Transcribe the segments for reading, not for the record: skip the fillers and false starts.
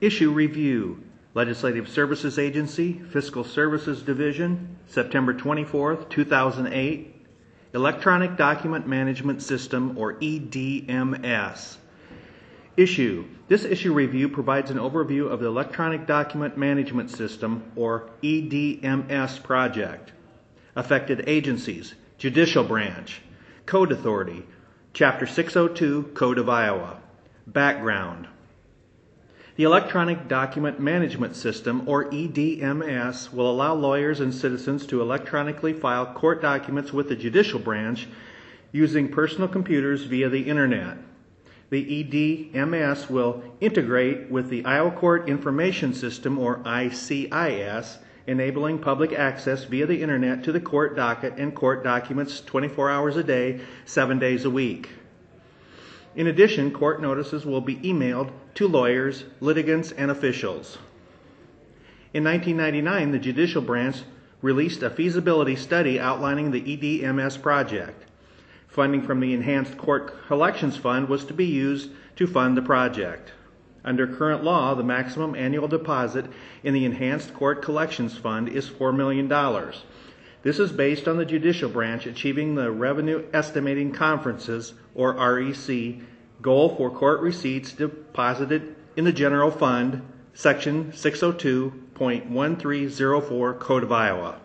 Issue Review, Legislative Services Agency, Fiscal Services Division, September 24, 2008. Electronic Document Management System, or EDMS. Issue. This issue review provides an overview of the Electronic Document Management System, or EDMS project. Affected agencies, Judicial Branch, Code Authority, Chapter 602, Code of Iowa. Background. The Electronic Document Management System, or EDMS, will allow lawyers and citizens to electronically file court documents with the judicial branch using personal computers via the Internet. The EDMS will integrate with the Iowa Court Information System, or ICIS, enabling public access via the Internet to the court docket and court documents 24 hours a day, 7 days a week. In addition, court notices will be emailed to lawyers, litigants, and officials. In 1999, the Judicial Branch released a feasibility study outlining the EDMS project. Funding from the Enhanced Court Collections Fund was to be used to fund the project. Under current law, the maximum annual deposit in the Enhanced Court Collections Fund is $4 million. This is based on the Judicial Branch achieving the Revenue Estimating Conferences, or REC, goal for court receipts deposited in the General Fund, Section 602.1304, Code of Iowa.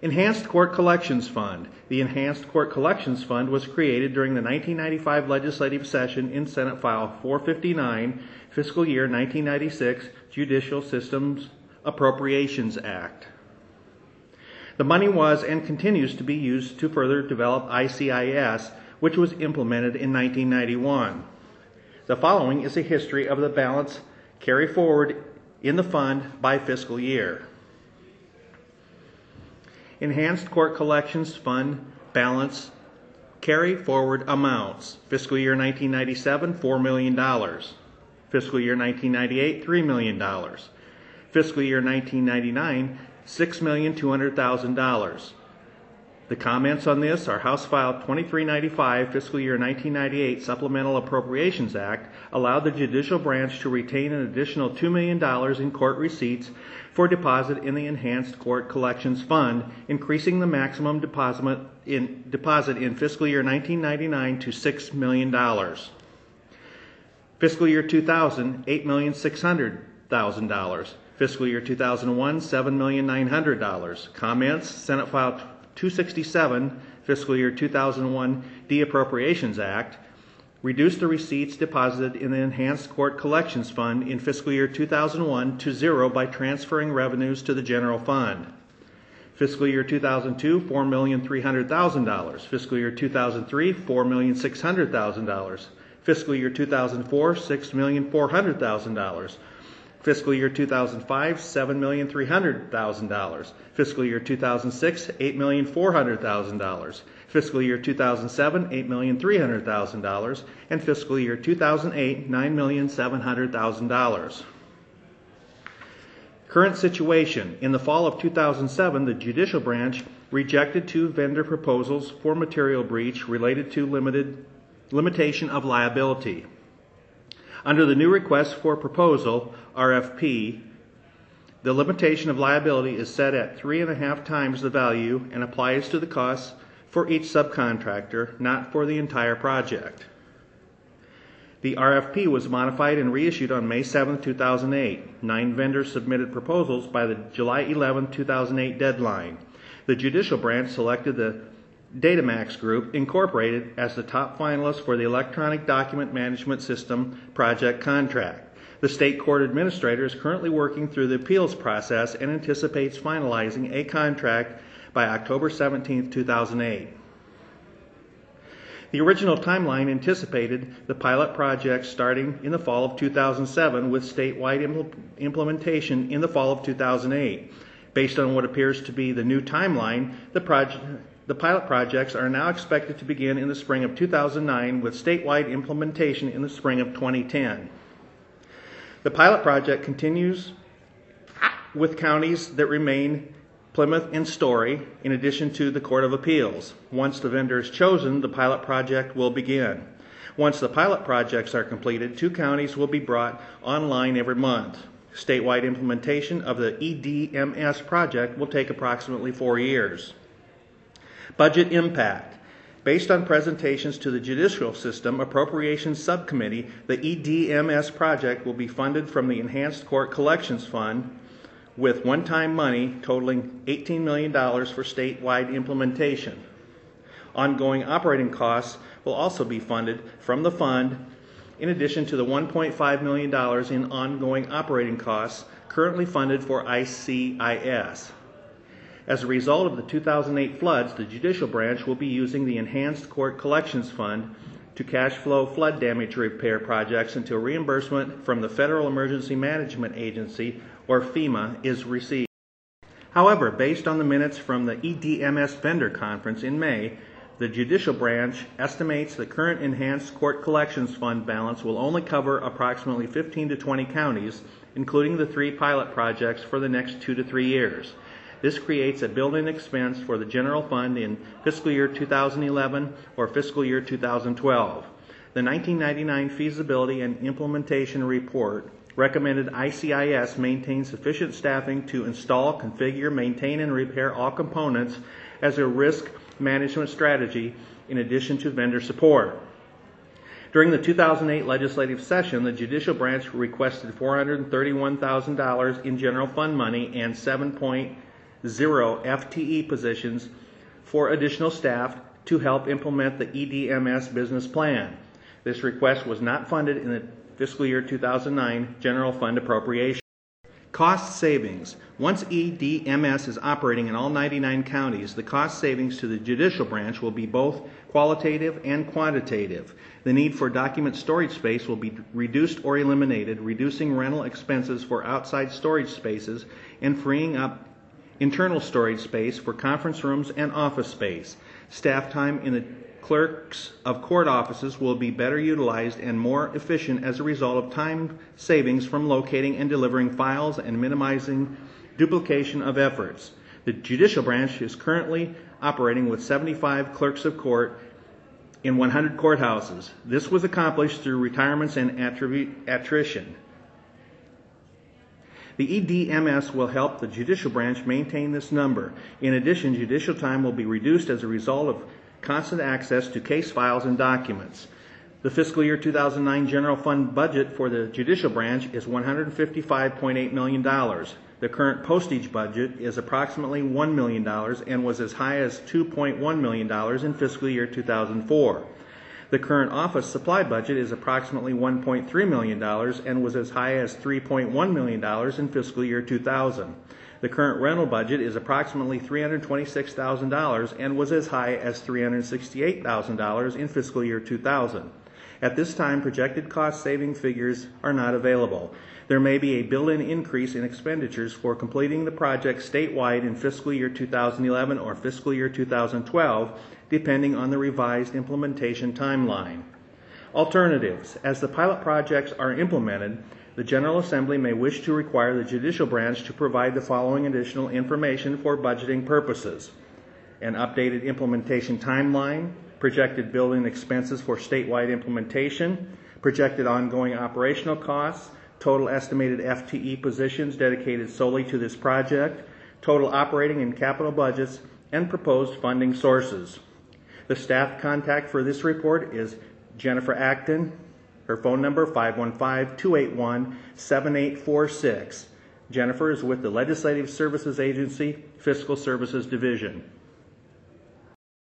Enhanced Court Collections Fund. The Enhanced Court Collections Fund was created during the 1995 legislative session in Senate File 459, Fiscal Year 1996, Judicial Systems Appropriations Act. The money was and continues to be used to further develop ICIS, which was implemented in 1991. The following is a history of the balance carried forward in the fund by fiscal year. Enhanced Court Collections Fund balance carry forward amounts. Fiscal year 1997, $4 million. Fiscal year 1998, $3 million. Fiscal year 1999, $6,200,000. The comments on this are House File 2395, Fiscal Year 1998 Supplemental Appropriations Act allowed the Judicial Branch to retain an additional $2 million in court receipts for deposit in the Enhanced Court Collections Fund, increasing the maximum deposit in Fiscal Year 1999 to $6 million. Fiscal Year 2000, $8,600,000. Fiscal year 2001, $7,900,000. Comments, Senate File 267, Fiscal year 2001 Deappropriations Act, reduced the receipts deposited in the Enhanced Court Collections Fund in Fiscal year 2001 to zero by transferring revenues to the General Fund. Fiscal year 2002, $4,300,000. Fiscal year 2003, $4,600,000. Fiscal year 2004, $6,400,000. Fiscal year 2005, $7,300,000. Fiscal year 2006, $8,400,000. Fiscal year 2007, $8,300,000. And fiscal year 2008, $9,700,000. Current situation. In the fall of 2007, the Judicial Branch rejected two vendor proposals for material breach related to limitation of liability. Under the new request for proposal, RFP, the limitation of liability is set at 3.5 times the value and applies to the costs for each subcontractor, not for the entire project. The RFP was modified and reissued on May 7, 2008. 9 vendors submitted proposals by the July 11, 2008 deadline. The Judicial Branch selected the Datamax Group, Incorporated, as the top finalist for the Electronic Document Management System project contract. The state court administrator is currently working through the appeals process and anticipates finalizing a contract by October 17, 2008. The original timeline anticipated the pilot project starting in the fall of 2007 with statewide implementation in the fall of 2008. Based on what appears to be the new timeline, the pilot projects are now expected to begin in the spring of 2009 with statewide implementation in the spring of 2010. The pilot project continues with counties that remain Plymouth and Story, in addition to the Court of Appeals. Once the vendor is chosen, the pilot project will begin. Once the pilot projects are completed, 2 counties will be brought online every month. Statewide implementation of the EDMS project will take approximately 4 years. Budget impact. Based on presentations to the Judicial System Appropriations Subcommittee, the EDMS project will be funded from the Enhanced Court Collections Fund with one-time money totaling $18 million for statewide implementation. Ongoing operating costs will also be funded from the fund, in addition to the $1.5 million in ongoing operating costs currently funded for ICIS. As a result of the 2008 floods, the Judicial Branch will be using the Enhanced Court Collections Fund to cash flow flood damage repair projects until reimbursement from the Federal Emergency Management Agency, or FEMA, is received. However, based on the minutes from the EDMS Vendor Conference in May, the Judicial Branch estimates the current Enhanced Court Collections Fund balance will only cover approximately 15 to 20 counties, including the 3 pilot projects, for the next 2 to 3 years. This creates a built-in expense for the general fund in fiscal year 2011 or fiscal year 2012. The 1999 Feasibility and Implementation Report recommended ICIS maintain sufficient staffing to install, configure, maintain, and repair all components as a risk management strategy, in addition to vendor support. During the 2008 legislative session, the Judicial Branch requested $431,000 in general fund money and 7.0 FTE positions for additional staff to help implement the EDMS business plan. This request was not funded in the fiscal year 2009 general fund appropriation. Cost savings. Once EDMS is operating in all 99 counties, the cost savings to the Judicial Branch will be both qualitative and quantitative. The need for document storage space will be reduced or eliminated, reducing rental expenses for outside storage spaces and freeing up internal storage space for conference rooms and office space. Staff time in the clerks of court offices will be better utilized and more efficient as a result of time savings from locating and delivering files and minimizing duplication of efforts. The Judicial Branch is currently operating with 75 clerks of court in 100 courthouses. This was accomplished through retirements and attrition. The EDMS will help the Judicial Branch maintain this number. In addition, judicial time will be reduced as a result of constant access to case files and documents. The fiscal year 2009 general fund budget for the Judicial Branch is $155.8 million. The current postage budget is approximately $1 million and was as high as $2.1 million in fiscal year 2004. The current office supply budget is approximately $1.3 million and was as high as $3.1 million in fiscal year 2000. The current rental budget is approximately $326,000 and was as high as $368,000 in fiscal year 2000. At this time, projected cost-saving figures are not available. There may be a built-in increase in expenditures for completing the project statewide in fiscal year 2011 or fiscal year 2012, depending on the revised implementation timeline. Alternatives. As the pilot projects are implemented, the General Assembly may wish to require the Judicial Branch to provide the following additional information for budgeting purposes: an updated implementation timeline, projected building expenses for statewide implementation, projected ongoing operational costs, total estimated FTE positions dedicated solely to this project, total operating and capital budgets, and proposed funding sources. The staff contact for this report is Jennifer Acton. Her phone number, 515-281-7846. Jennifer is with the Legislative Services Agency, Fiscal Services Division.